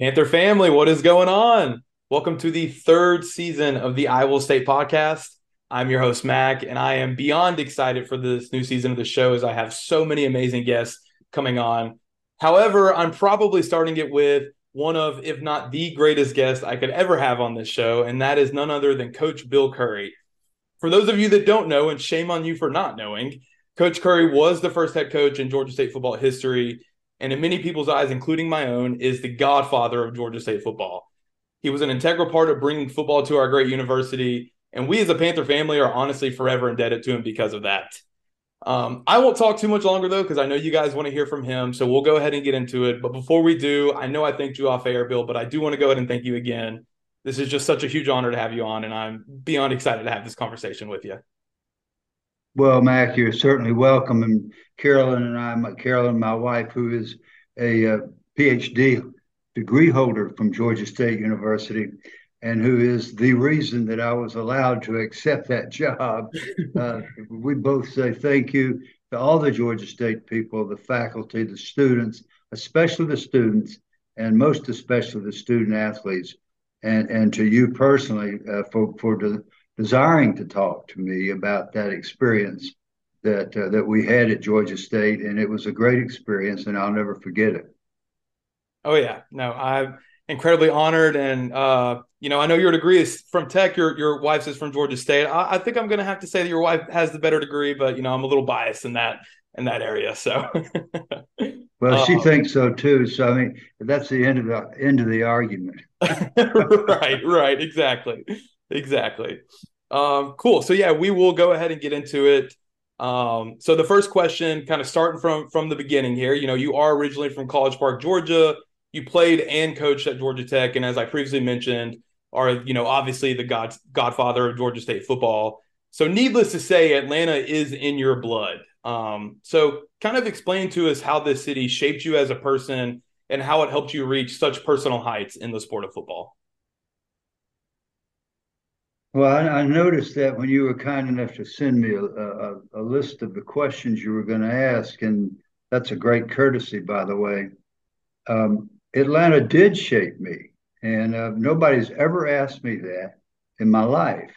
Panther family, what is going on? Welcome to the third season of the I Will State podcast. I'm your host, Mac, and I am beyond excited for this new season of the show as I have so many amazing guests coming on. However, I'm probably starting it with one of, if not the greatest guest I could ever have on this show, and that is none other than Coach Bill Curry. For those of you that don't know, and shame on you for not knowing, Coach Curry was the first head coach in Georgia State football history, and in many people's eyes, including my own, is the godfather of Georgia State football. He was an integral part of bringing football to our great university, and we as a Panther family are honestly forever indebted to him because of that. I won't talk too much longer, though, because I know you guys want to hear from him, so we'll go ahead and get into it. But before we do, I know I thanked you off air, Bill, but I do want to go ahead and thank you again. This is just such a huge honor to have you on, and I'm beyond excited to have this conversation with you. Well, Mac, you're certainly welcome. And Carolyn, my wife, who is a PhD degree holder from Georgia State University, and who is the reason that I was allowed to accept that job. We both say thank you to all the Georgia State people, the faculty, the students, especially the students, and most especially the student athletes, and to you personally for desiring to talk to me about that experience that we had at Georgia State. And it was a great experience, and I'll never forget it. Oh, yeah. No, I'm incredibly honored. And, I know your degree is from Tech. Your wife's is from Georgia State. I think I'm going to have to say that your wife has the better degree, but, I'm a little biased in that area. So, well, she thinks so, too. So, I mean, that's the end of the argument. Right. Exactly. Cool. So, yeah, we will go ahead and get into it. So the first question, kind of starting from the beginning here, you are originally from College Park, Georgia. You played and coached at Georgia Tech. And as I previously mentioned, are, obviously the godfather of Georgia State football. So needless to say, Atlanta is in your blood. So kind of explain to us how this city shaped you as a person and how it helped you reach such personal heights in the sport of football. Well, I noticed that when you were kind enough to send me a list of the questions you were going to ask, and that's a great courtesy, by the way. Atlanta did shape me, and nobody's ever asked me that in my life.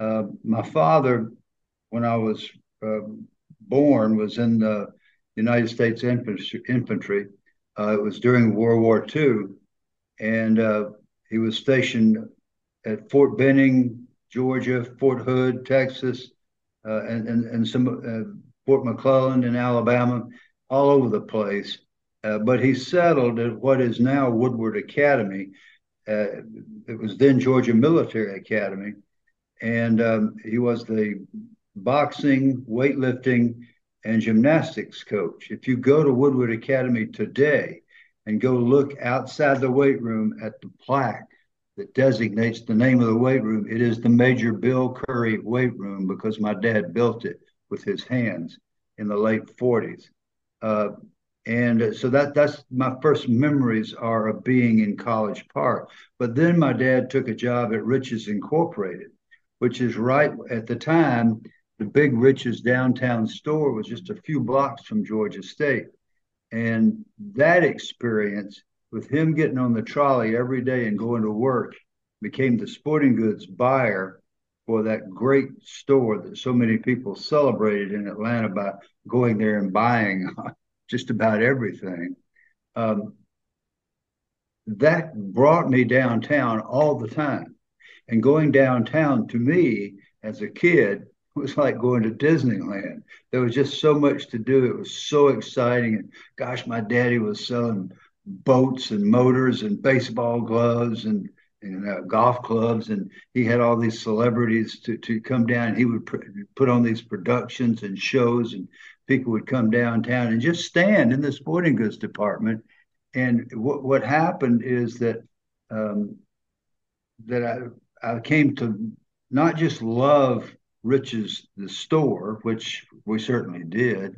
My father, when I was born, was in the United States Infantry. It was during World War II, and he was stationed at Fort Benning, Georgia, Fort Hood, Texas, and some Fort McClellan in Alabama, all over the place. But he settled at what is now Woodward Academy. It was then Georgia Military Academy. And he was the boxing, weightlifting, and gymnastics coach. If you go to Woodward Academy today and go look outside the weight room at the plaque that designates the name of the weight room, it is the Major Bill Curry weight room, because my dad built it with his hands in the late 40s. And so that's my first memories are of being in College Park. But then my dad took a job at Rich's Incorporated, which is right at the time, the big Rich's downtown store was just a few blocks from Georgia State. And that experience with him getting on the trolley every day and going to work, became the sporting goods buyer for that great store that so many people celebrated in Atlanta by going there and buying just about everything. That brought me downtown all the time. And going downtown to me as a kid was like going to Disneyland. There was just so much to do. It was so exciting. And gosh, my daddy was selling boats and motors and baseball gloves and golf clubs, and he had all these celebrities to come down. He would put on these productions and shows, and people would come downtown and just stand in the sporting goods department. And what happened is that that I came to not just love Rich's the store, which we certainly did,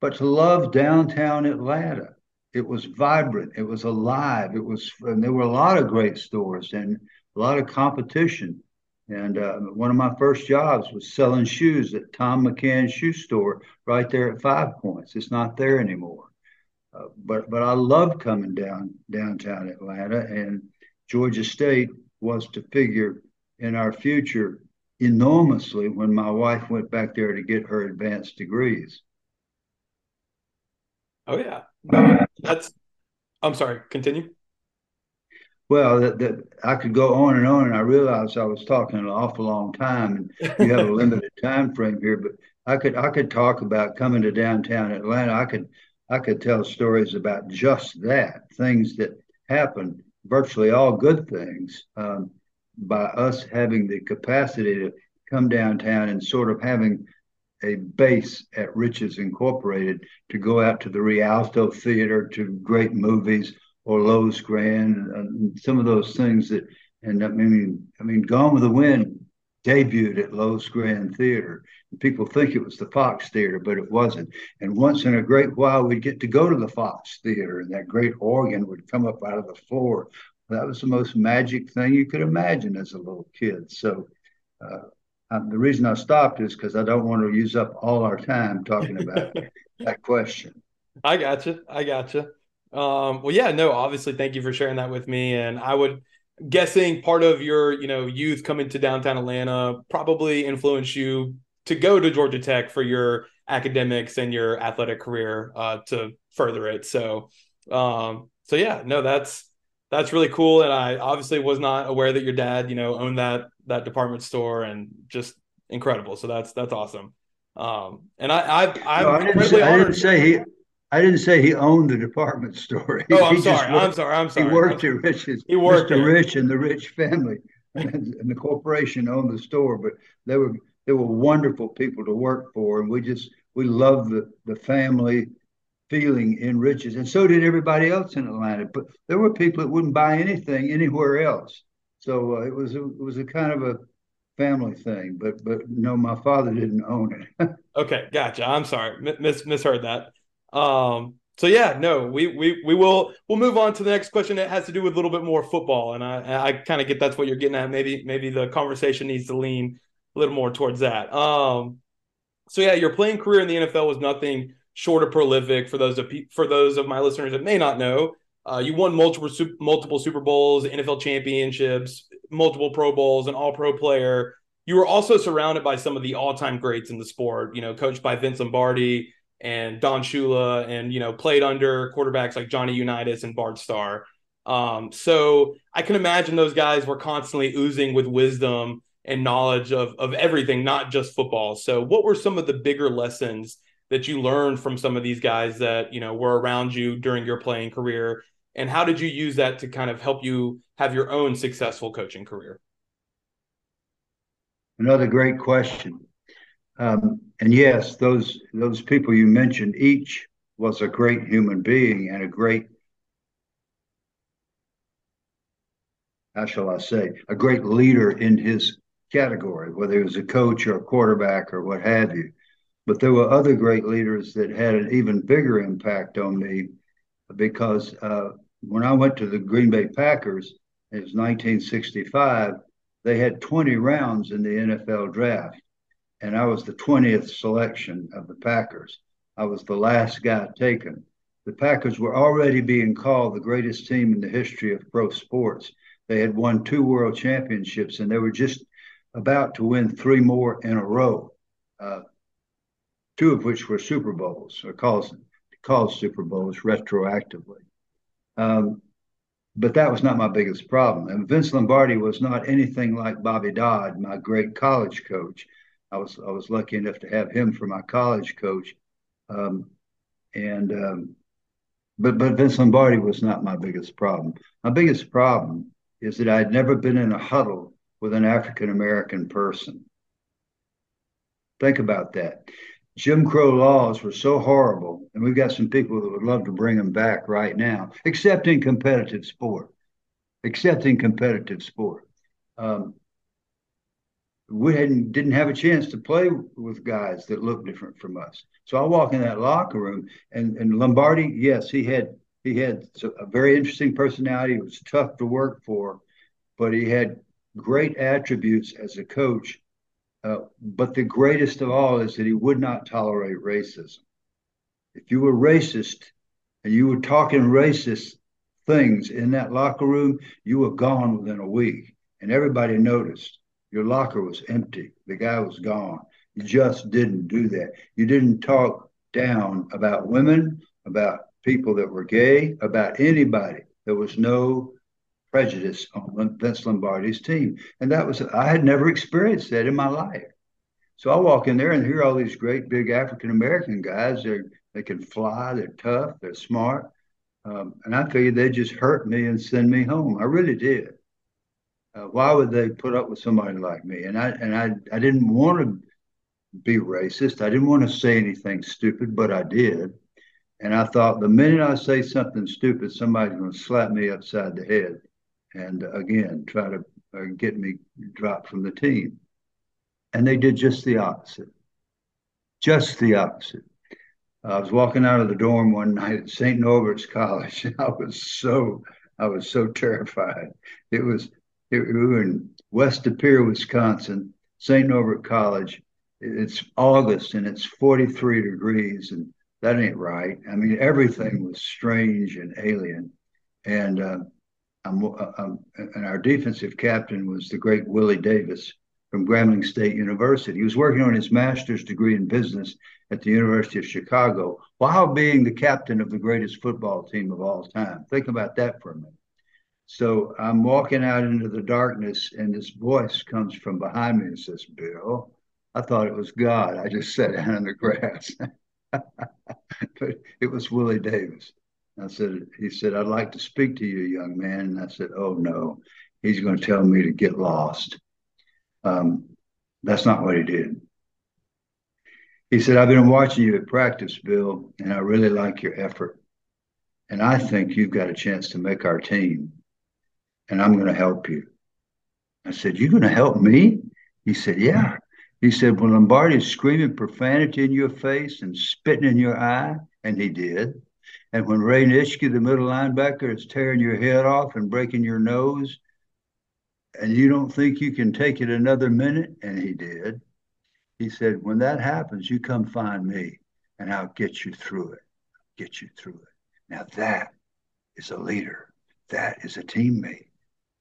but to love downtown Atlanta. It was vibrant. It was alive. And there were a lot of great stores and a lot of competition. And one of my first jobs was selling shoes at Tom McCann's shoe store right there at Five Points. It's not there anymore. But I loved coming downtown Atlanta, and Georgia State was to figure in our future enormously when my wife went back there to get her advanced degrees. Oh yeah, that's. I'm sorry. Continue. Well, that I could go on, and I realized I was talking an awful long time, and you have a limited time frame here. But I could talk about coming to downtown Atlanta. I could tell stories about just that, things that happened, virtually all good things, by us having the capacity to come downtown and sort of having a base at Rich's Incorporated to go out to the Rialto Theater, to great movies, or Lowe's Grand, and some of those things that, and I mean, Gone with the Wind debuted at Lowe's Grand Theater. And people think it was the Fox Theater, but it wasn't. And once in a great while, we'd get to go to the Fox Theater, and that great organ would come up out of the floor. That was the most magic thing you could imagine as a little kid. So the reason I stopped is because I don't want to use up all our time talking about that question. I gotcha. Well, yeah, no, obviously, thank you for sharing that with me. And I would guessing part of your, youth coming to downtown Atlanta probably influenced you to go to Georgia Tech for your academics and your athletic career to further it. So yeah, no, that's really cool. And I obviously was not aware that your dad, owned that department store, and just incredible. So that's awesome. And I didn't say he owned the department store. I'm sorry. He worked at Rich's. He worked Mr. Rich and the Rich family, and the corporation owned the store. But they were wonderful people to work for, and we loved the family feeling in Rich's, and so did everybody else in Atlanta. But there were people that wouldn't buy anything anywhere else. So it was a kind of a family thing. But no, my father didn't own it. Okay, gotcha. I'm sorry, misheard that. So yeah, no, we'll move on to the next question. It has to do with a little bit more football. And I kind of get that's what you're getting at. Maybe the conversation needs to lean a little more towards that. So yeah, your playing career in the NFL was nothing short of prolific. For those of my listeners that may not know, you won multiple Super Bowls, NFL championships, multiple Pro Bowls, an all-pro player. You were also surrounded by some of the all-time greats in the sport, coached by Vince Lombardi and Don Shula, and, played under quarterbacks like Johnny Unitas and Bart Starr. So I can imagine those guys were constantly oozing with wisdom and knowledge of everything, not just football. So what were some of the bigger lessons that you learned from some of these guys that, were around you during your playing career? And how did you use that to kind of help you have your own successful coaching career? Another great question. And yes, those people you mentioned, each was a great human being and a great, how shall I say, a great leader in his category, whether he was a coach or a quarterback or what have you. But there were other great leaders that had an even bigger impact on me, because when I went to the Green Bay Packers, it was 1965, they had 20 rounds in the NFL draft. And I was the 20th selection of the Packers. I was the last guy taken. The Packers were already being called the greatest team in the history of pro sports. They had won 2 world championships, and they were just about to win 3 more in a row, 2 of which were Super Bowls, or called Super Bowls retroactively. But that was not my biggest problem. And Vince Lombardi was not anything like Bobby Dodd, my great college coach. I was lucky enough to have him for my college coach, but Vince Lombardi was not my biggest problem. My biggest problem is that I had never been in a huddle with an African American person. Think about that. Jim Crow laws were so horrible, and we've got some people that would love to bring them back right now, except in competitive sport. We didn't have a chance to play with guys that looked different from us. So I walk in that locker room, and Lombardi, yes, he had a very interesting personality. It was tough to work for, but he had great attributes as a coach. But the greatest of all is that he would not tolerate racism. If you were racist, and you were talking racist things in that locker room, you were gone within a week. And everybody noticed your locker was empty. The guy was gone. You just didn't do that. You didn't talk down about women, about people that were gay, about anybody. There was no prejudice on Vince Lombardi's team. And that was, I had never experienced that in my life. So I walk in there and hear all these great big African-American guys. They can fly, they're tough, they're smart. And I figured they'd just hurt me and send me home. I really did. Why would they put up with somebody like me? And I didn't want to be racist. I didn't want to say anything stupid, but I did. And I thought the minute I say something stupid, somebody's going to slap me upside the head and, again, try to get me dropped from the team. And they did just the opposite, just the opposite. I was walking out of the dorm one night at St. Norbert's College. And I was so terrified. We were in West De Pere, Wisconsin, St. Norbert College. It's August and it's 43 degrees, and that ain't right. I mean, everything was strange and alien. And our defensive captain was the great Willie Davis from Grambling State University. He was working on his master's degree in business at the University of Chicago while being the captain of the greatest football team of all time. Think about that for a minute. So I'm walking out into the darkness, and this voice comes from behind me and says, "Bill." I thought it was God. I just sat down in the grass. But it was Willie Davis. He said, "I'd like to speak to you, young man." And I said, "Oh, no, he's going to tell me to get lost." That's not what he did. He said, "I've been watching you at practice, Bill, and I really like your effort. And I think you've got a chance to make our team. And I'm going to help you." I said, "You're going to help me?" He said, "Yeah." He said, "Well, Lombardi's screaming profanity in your face and spitting in your eye." And he did. "And when Ray Nitschke, the middle linebacker, is tearing your head off and breaking your nose, and you don't think you can take it another minute?" And he did. He said, "When that happens, you come find me, and I'll get you through it. I'll get you through it." Now that is a leader. That is a teammate.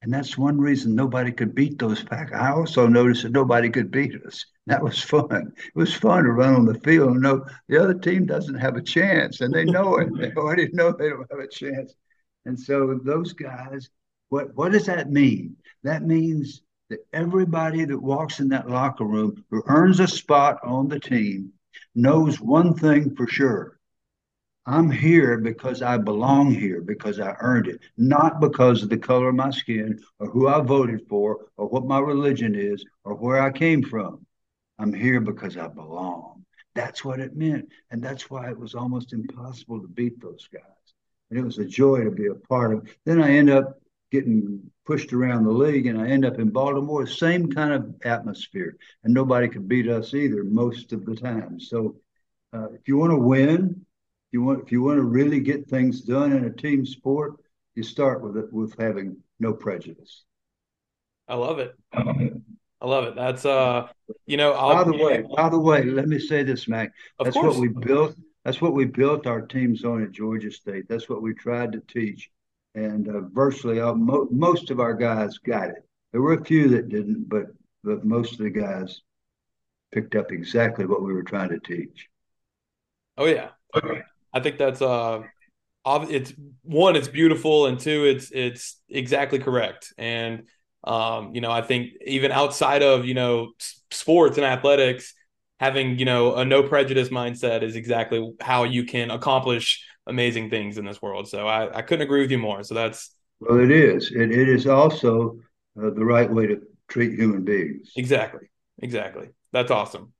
And that's one reason nobody could beat those Packers. I also noticed that nobody could beat us. That was fun. It was fun to run on the field and know the other team doesn't have a chance, and they know it. They already know they don't have a chance. And so those guys, what does that mean? That means that everybody that walks in that locker room who earns a spot on the team knows one thing for sure. I'm here because I belong here, because I earned it, not because of the color of my skin or who I voted for or what my religion is or where I came from. I'm here because I belong. That's what it meant. And that's why it was almost impossible to beat those guys. And it was a joy to be a part of. Then I end up getting pushed around the league, and I end up in Baltimore, same kind of atmosphere. And nobody could beat us either most of the time. So if you want to win, if you want to really get things done in a team sport, you start with having no prejudice. I love it. I love it. That's by the way, let me say this, Mac. That's what we built. That's what we built our teams on at Georgia State. That's what we tried to teach, and virtually most of our guys got it. There were a few that didn't, but most of the guys picked up exactly what we were trying to teach. Oh yeah. Okay. I think that's it's one, it's beautiful, and two, it's exactly correct. And I think even outside of sports and athletics, having a no prejudice mindset is exactly how you can accomplish amazing things in this world. So I couldn't agree with you more. So that's it is. It is also the right way to treat human beings. Exactly. That's awesome.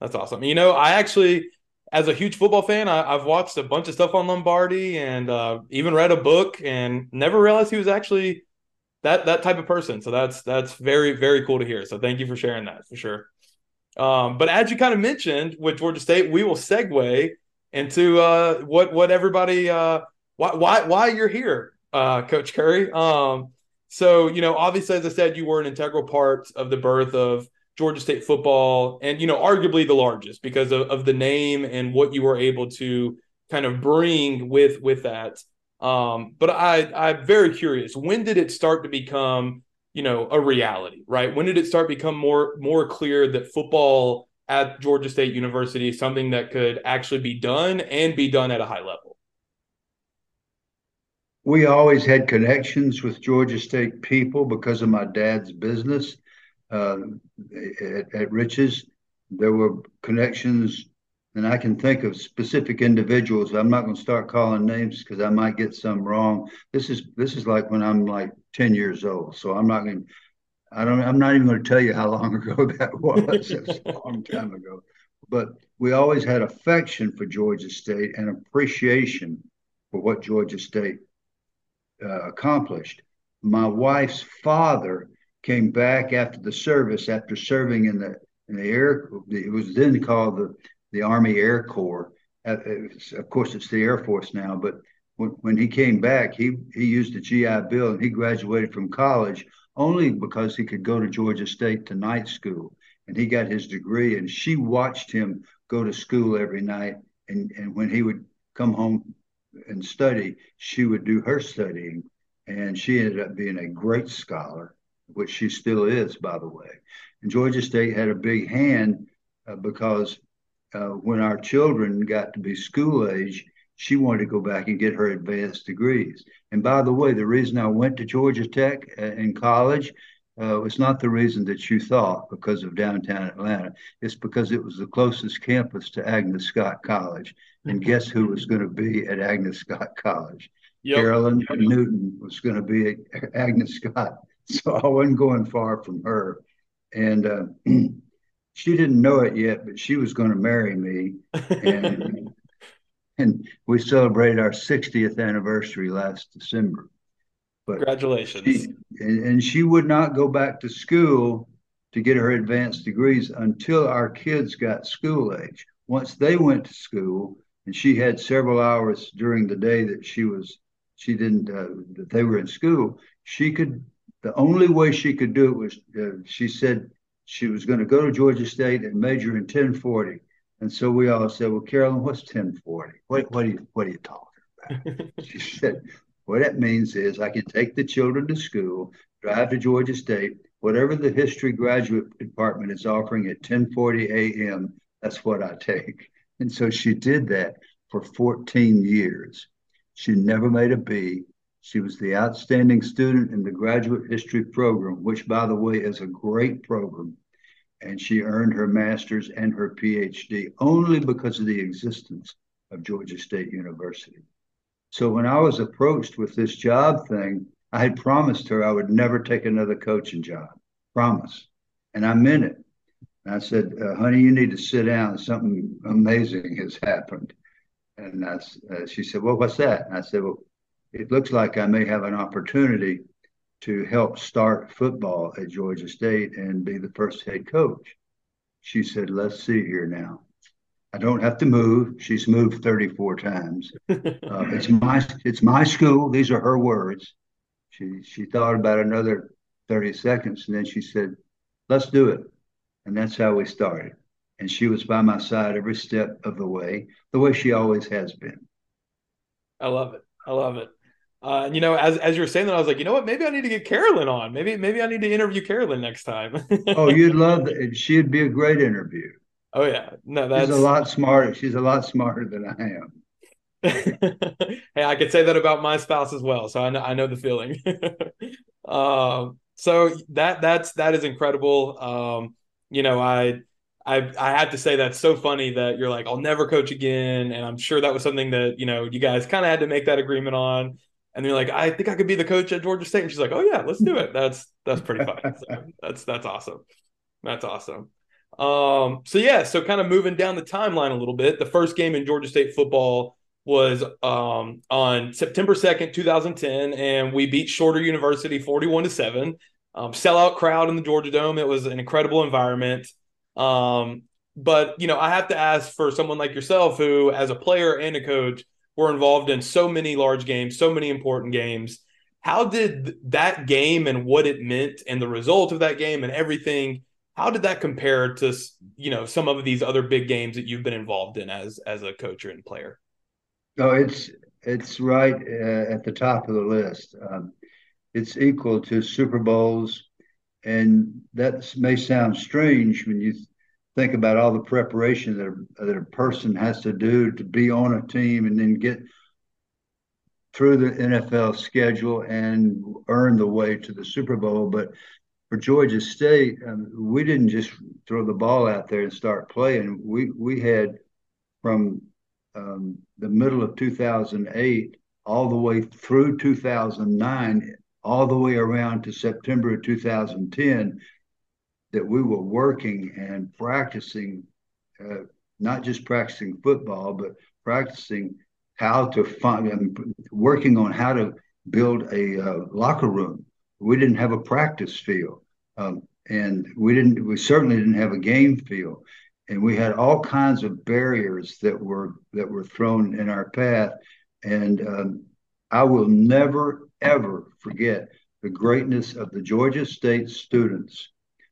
I actually, as a huge football fan, I've watched a bunch of stuff on Lombardi and even read a book, and never realized he was actually that type of person. So that's very, very cool to hear. So thank you for sharing that, for sure. But as you kind of mentioned with Georgia State, we will segue into what everybody why you're here, Coach Curry. So obviously, as I said, you were an integral part of the birth of Georgia State football, and arguably the largest because of the name and what you were able to kind of bring with that. But I'm very curious, when did it start to become, you know, a reality, right? When did it start to become more clear that football at Georgia State University is something that could actually be done and be done at a high level? We always had connections with Georgia State people because of my dad's business at Rich's. There were connections, and I can think of specific individuals. I'm not going to start calling names because I might get some wrong. This is like when I'm like 10 years old, so I'm not even going to tell you how long ago that was. It was a long time ago. But we always had affection for Georgia State and appreciation for what Georgia State accomplished. My wife's father came back after the service, after serving in the Air. It was then called the Army Air Corps. Of course, it's the Air Force now. But when he came back, he used the GI Bill, and he graduated from college only because he could go to Georgia State to night school. And he got his degree, and she watched him go to school every night. And when he would come home and study, she would do her studying. And she ended up being a great scholar, which she still is, by the way. And Georgia State had a big hand because when our children got to be school age, she wanted to go back and get her advanced degrees. And by the way, the reason I went to Georgia Tech in college was not the reason that you thought, because of downtown Atlanta. It's because it was the closest campus to Agnes Scott College. And guess who was going to be at Agnes Scott College? Yep. Carolyn Newton was going to be at Agnes Scott. So I wasn't going far from her. And she didn't know it yet, but she was going to marry me. And and we celebrated our 60th anniversary last December. But congratulations. She would not go back to school to get her advanced degrees until our kids got school age. Once they went to school, and she had several hours during the day that that they were in school, the only way she could do it was, she said she was going to go to Georgia State and major in 1040. And so we all said, well, Carolyn, what's 1040? What are you talking about? She said, what that means is I can take the children to school, drive to Georgia State, whatever the history graduate department is offering at 1040 a.m., that's what I take. And so she did that for 14 years. She never made a B. She was the outstanding student in the graduate history program, which, by the way, is a great program. And she earned her master's and her PhD only because of the existence of Georgia State University. So when I was approached with this job thing, I had promised her I would never take another coaching job. Promise. And I meant it. And I said, honey, you need to sit down. Something amazing has happened. And she said, well, what's that? And I said, well, it looks like I may have an opportunity to help start football at Georgia State and be the first head coach. She said, let's see here now. I don't have to move. She's moved 34 times. It's my school. These are her words. She thought about another 30 seconds, and then she said, let's do it. And that's how we started. And she was by my side every step of the way she always has been. I love it. I love it. You know, as you were saying that, I was like, you know what? Maybe I need to get Carolyn on. Maybe I need to interview Carolyn next time. Oh, you'd love that. She'd be a great interview. Oh yeah, no, that's She's a lot smarter than I am. Hey, I could say that about my spouse as well. So I know the feeling. So that is incredible. You know, I have to say that's so funny that you're like, I'll never coach again. And I'm sure that was something that, you know, you guys kind of had to make that agreement on. And you're like, I think I could be the coach at Georgia State. And she's like, oh yeah, let's do it. That's pretty fun. So that's awesome. That's awesome. So yeah, so kind of moving down the timeline a little bit, the first game in Georgia State football was on September 2nd, 2010. And we beat Shorter University 41-7, sellout crowd in the Georgia Dome. It was an incredible environment. But, you know, I have to ask for someone like yourself who, as a player and a coach, were involved in so many large games, so many important games. How did that game and what it meant and the result of that game and everything, how did that compare to, you know, some of these other big games that you've been involved in as a coach and player? No, it's right at the top of the list. It's equal to Super Bowls, and that may sound strange when you think about all the preparation that a person has to do to be on a team and then get through the NFL schedule and earn the way to the Super Bowl. But for Georgia State, we didn't just throw the ball out there and start playing. We had from the middle of 2008 all the way through 2009, all the way around to September of 2010, that we were working and practicing, not just practicing football, but practicing how to working on how to build a locker room. We didn't have a practice field, and we certainly didn't have a game field, and we had all kinds of barriers that were thrown in our path. And I will never ever forget the greatness of the Georgia State students,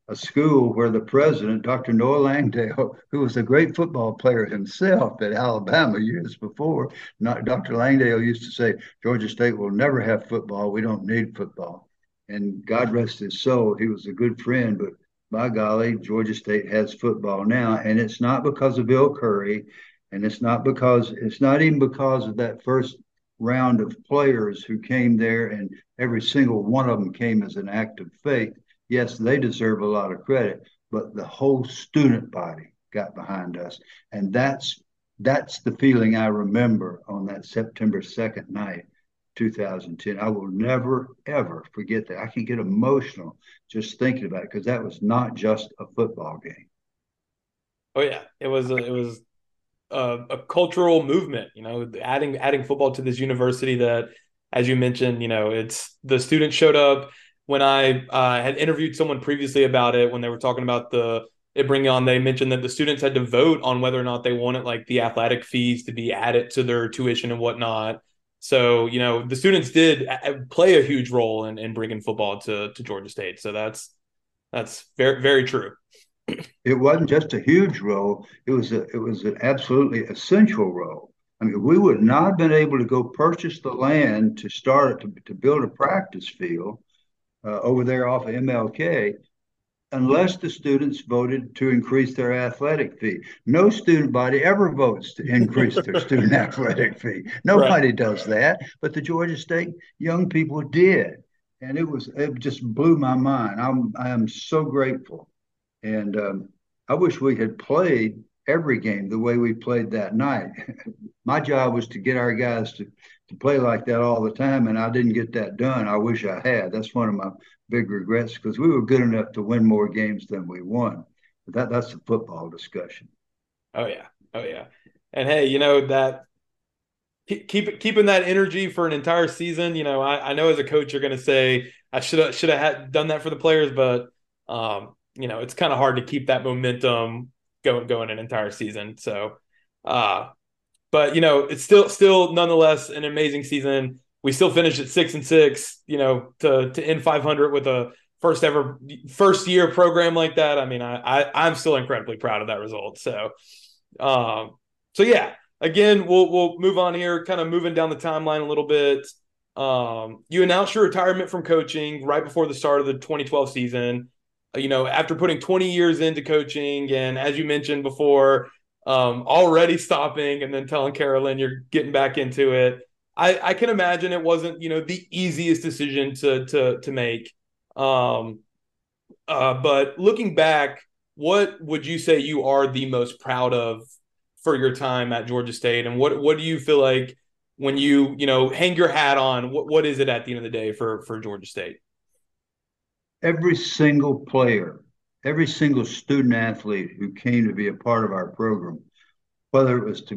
a school where the president, Dr. Noah Langdale, who was a great football player himself at Alabama years before, Dr. Langdale used to say, "Georgia State will never have football. We don't need football." And God rest his soul, he was a good friend, but by golly, Georgia State has football now. And it's not because of Bill Curry, and it's not even because of that first round of players who came there, and every single one of them came as an act of faith. Yes, they deserve a lot of credit, but the whole student body got behind us. And that's the feeling I remember on that September 2nd night, 2010. I will never, ever forget that. I can get emotional just thinking about it, because that was not just a football game. Oh yeah, it was a cultural movement. You know, adding football to this university that, as you mentioned, you know, it's the students showed up. When I had interviewed someone previously about it, when they were talking about it bringing on, they mentioned that the students had to vote on whether or not they wanted like the athletic fees to be added to their tuition and whatnot. So, you know, the students did play a huge role in bringing football to Georgia State. So that's very, very true. It wasn't just a huge role. It was an absolutely essential role. I mean, we would not have been able to go purchase the land to start to build a practice field over there off of MLK unless the students voted to increase their athletic fee. No student body ever votes to increase their student athletic fee. Nobody does that, but the Georgia State young people did. And it just blew my mind. I am so grateful. And I wish we had played every game the way we played that night. My job was to get our guys to play like that all the time, and I didn't get that done. I wish I had. That's one of my big regrets, because we were good enough to win more games than we won. But that's a football discussion. Oh yeah. And hey, you know, that keeping that energy for an entire season. You know, I know as a coach you're going to say I should have done that for the players, but you know, it's kind of hard to keep that momentum going an entire season. So, but you know, it's still nonetheless an amazing season. We still finished at 6-6, you know, to end 500 with a first year program like that. I mean, I'm still incredibly proud of that result. So, so yeah, again, we'll move on here, kind of moving down the timeline a little bit. You announced your retirement from coaching right before the start of the 2012 season. You know, after putting 20 years into coaching, and as you mentioned before, already stopping and then telling Carolyn you're getting back into it. I can imagine it wasn't, you know, the easiest decision to make. But looking back, what would you say you are the most proud of for your time at Georgia State? And what do you feel like when you know, hang your hat on, what is it at the end of the day for Georgia State? Every single player, every single student athlete who came to be a part of our program, whether it was to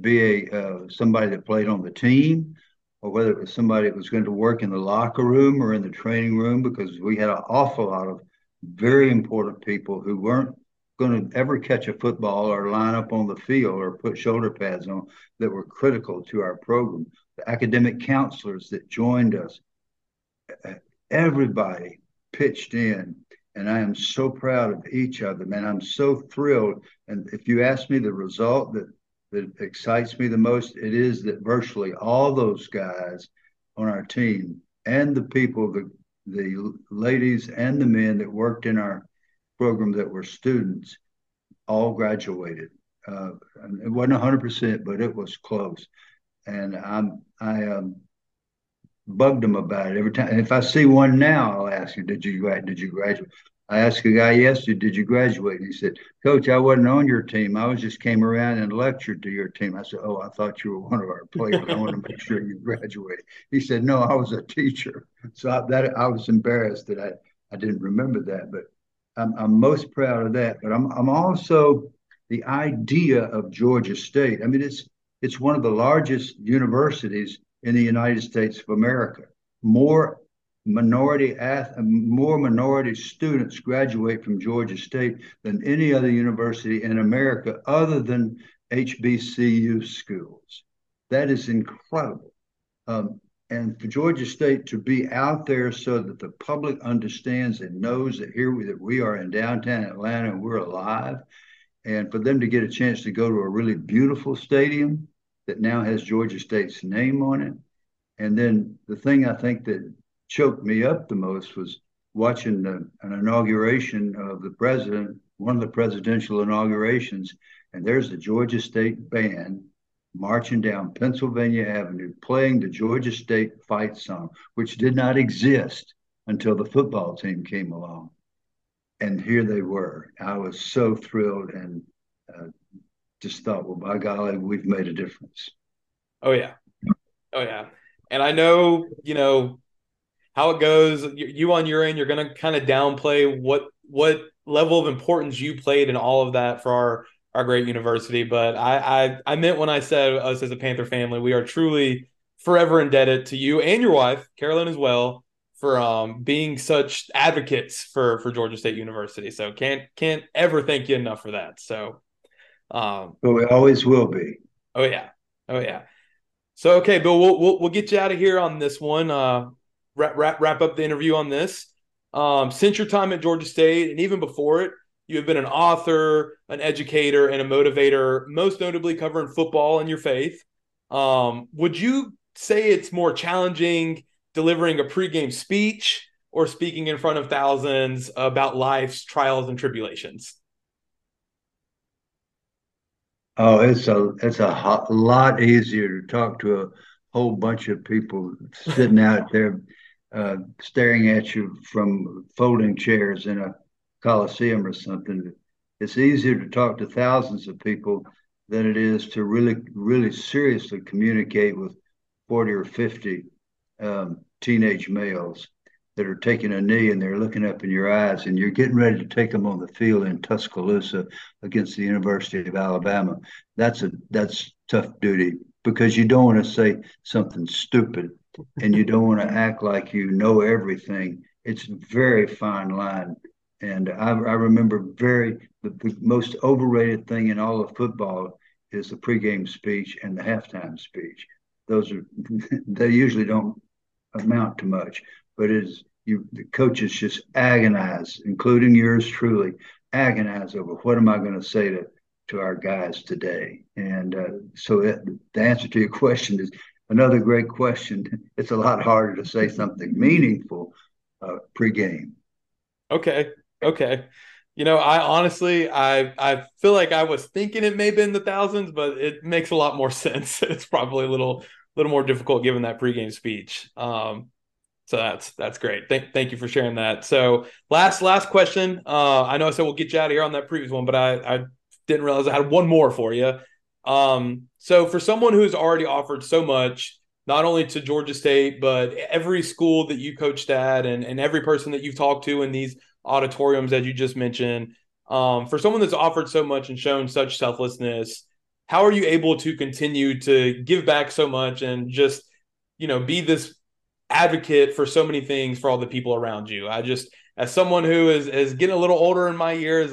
be somebody that played on the team, or whether it was somebody that was going to work in the locker room or in the training room, because we had an awful lot of very important people who weren't going to ever catch a football or line up on the field or put shoulder pads on, that were critical to our program. The academic counselors that joined us, everybody pitched in, and I am so proud of each of them, and I'm so thrilled. And if you ask me the result that that excites me the most, it is that virtually all those guys on our team and the people, the ladies and the men that worked in our program that were students, all graduated. It wasn't 100%, but it was close. And I bugged them about it every time. And if I see one now, I'll ask him, did you graduate? I asked a guy yesterday, did you graduate? And he said, Coach, I wasn't on your team. I was just came around and lectured to your team. I said, oh, I thought you were one of our players. I want to make sure you graduated. He said, no, I was a teacher. So I was embarrassed that I didn't remember that. But I'm most proud of that. But I'm also the idea of Georgia State. I mean, it's one of the largest universities in the United States of America. More minority students graduate from Georgia State than any other university in America other than HBCU schools. That is incredible. And for Georgia State to be out there so that the public understands and knows that that we are in downtown Atlanta and we're alive, and for them to get a chance to go to a really beautiful stadium that now has Georgia State's name on it. And then the thing I think that choked me up the most was watching an inauguration of the president, one of the presidential inaugurations, and there's the Georgia State band marching down Pennsylvania Avenue playing the Georgia State fight song, which did not exist until the football team came along. And here they were. I was so thrilled and just thought, well, by golly, we've made a difference. Oh, yeah. Oh, yeah. And I know, how it goes, you on your end, you're going to kind of downplay what level of importance you played in all of that for our great university. But I meant when I said us as a Panther family, we are truly forever indebted to you and your wife, Carolyn, as well, for being such advocates for Georgia State University. So can't ever thank you enough for that. So but we always will be. Oh, yeah. Oh, yeah. So, okay, Bill, we'll get you out of here on this one. Wrap up the interview on this. Since your time at Georgia State and even before it, you have been an author, an educator, and a motivator, most notably covering football and your faith. Would you say it's more challenging delivering a pregame speech or speaking in front of thousands about life's trials and tribulations? Oh, it's a lot easier to talk to a whole bunch of people sitting out there staring at you from folding chairs in a coliseum or something. It's easier to talk to thousands of people than it is to really, really seriously communicate with 40 or 50 teenage males that are taking a knee and they're looking up in your eyes and you're getting ready to take them on the field in Tuscaloosa against the University of Alabama. That's tough duty, because you don't want to say something stupid and you don't want to act like you know everything. It's a very fine line. And I remember the most overrated thing in all of football is the pregame speech and the halftime speech. They usually don't amount to much, but the coaches just agonize, including yours truly, agonize over what am I going to say to our guys today. And so the answer to your question is another great question. It's a lot harder to say something meaningful pregame. Okay. I honestly, I feel like I was thinking it may have been the thousands, but it makes a lot more sense. It's probably a little more difficult given that pregame speech. So that's great. Thank you for sharing that. So last question. I know I said we'll get you out of here on that previous one, but I didn't realize I had one more for you. So for someone who's already offered so much, not only to Georgia State, but every school that you coached at and every person that you've talked to in these auditoriums that you just mentioned, for someone that's offered so much and shown such selflessness, how are you able to continue to give back so much and just, be this advocate for so many things for all the people around you? I just, as someone who is getting a little older in my years,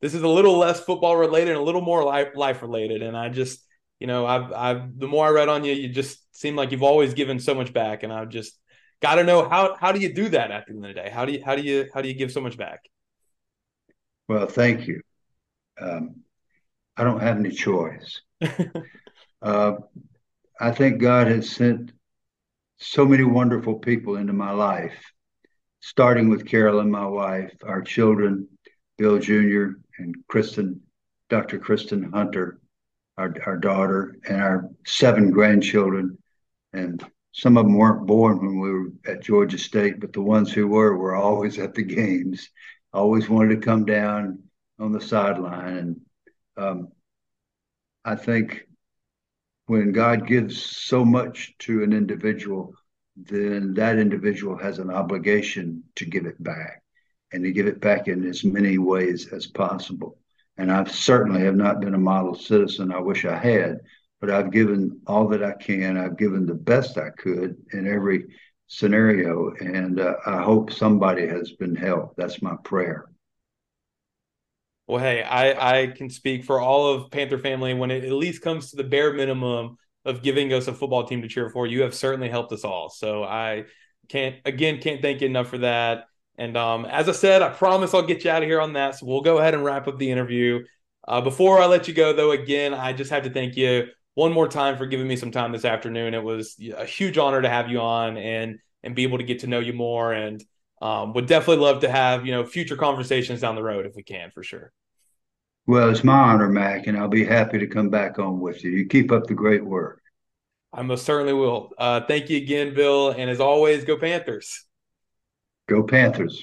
this is a little less football related and a little more life related. And I just, the more I read on you, you just seem like you've always given so much back. And I've just got to know how do you do that at the end of the day? How do you give so much back? Well, thank you. I don't have any choice. I think God has sent so many wonderful people into my life, starting with Carolyn, my wife, our children, Bill Jr., and Kristen, Dr. Kristen Hunter, our daughter, and our 7 grandchildren. And some of them weren't born when we were at Georgia State, but the ones who were always at the games, always wanted to come down on the sideline. And I think when God gives so much to an individual, then that individual has an obligation to give it back, and to give it back in as many ways as possible. And I certainly have not been a model citizen. I wish I had, but I've given all that I can. I've given the best I could in every scenario, and I hope somebody has been helped. That's my prayer. Well, hey, I can speak for all of Panther family when it at least comes to the bare minimum of giving us a football team to cheer for. You have certainly helped us all. So I can't thank you enough for that. And as I said, I promise I'll get you out of here on that. So we'll go ahead and wrap up the interview. Before I let you go, though, again, I just have to thank you one more time for giving me some time this afternoon. It was a huge honor to have you on and be able to get to know you more, and would definitely love to have, future conversations down the road if we can, for sure. Well, it's my honor, Mac, and I'll be happy to come back on with you. You keep up the great work. I most certainly will. Thank you again, Bill. And as always, go Panthers. Go Panthers.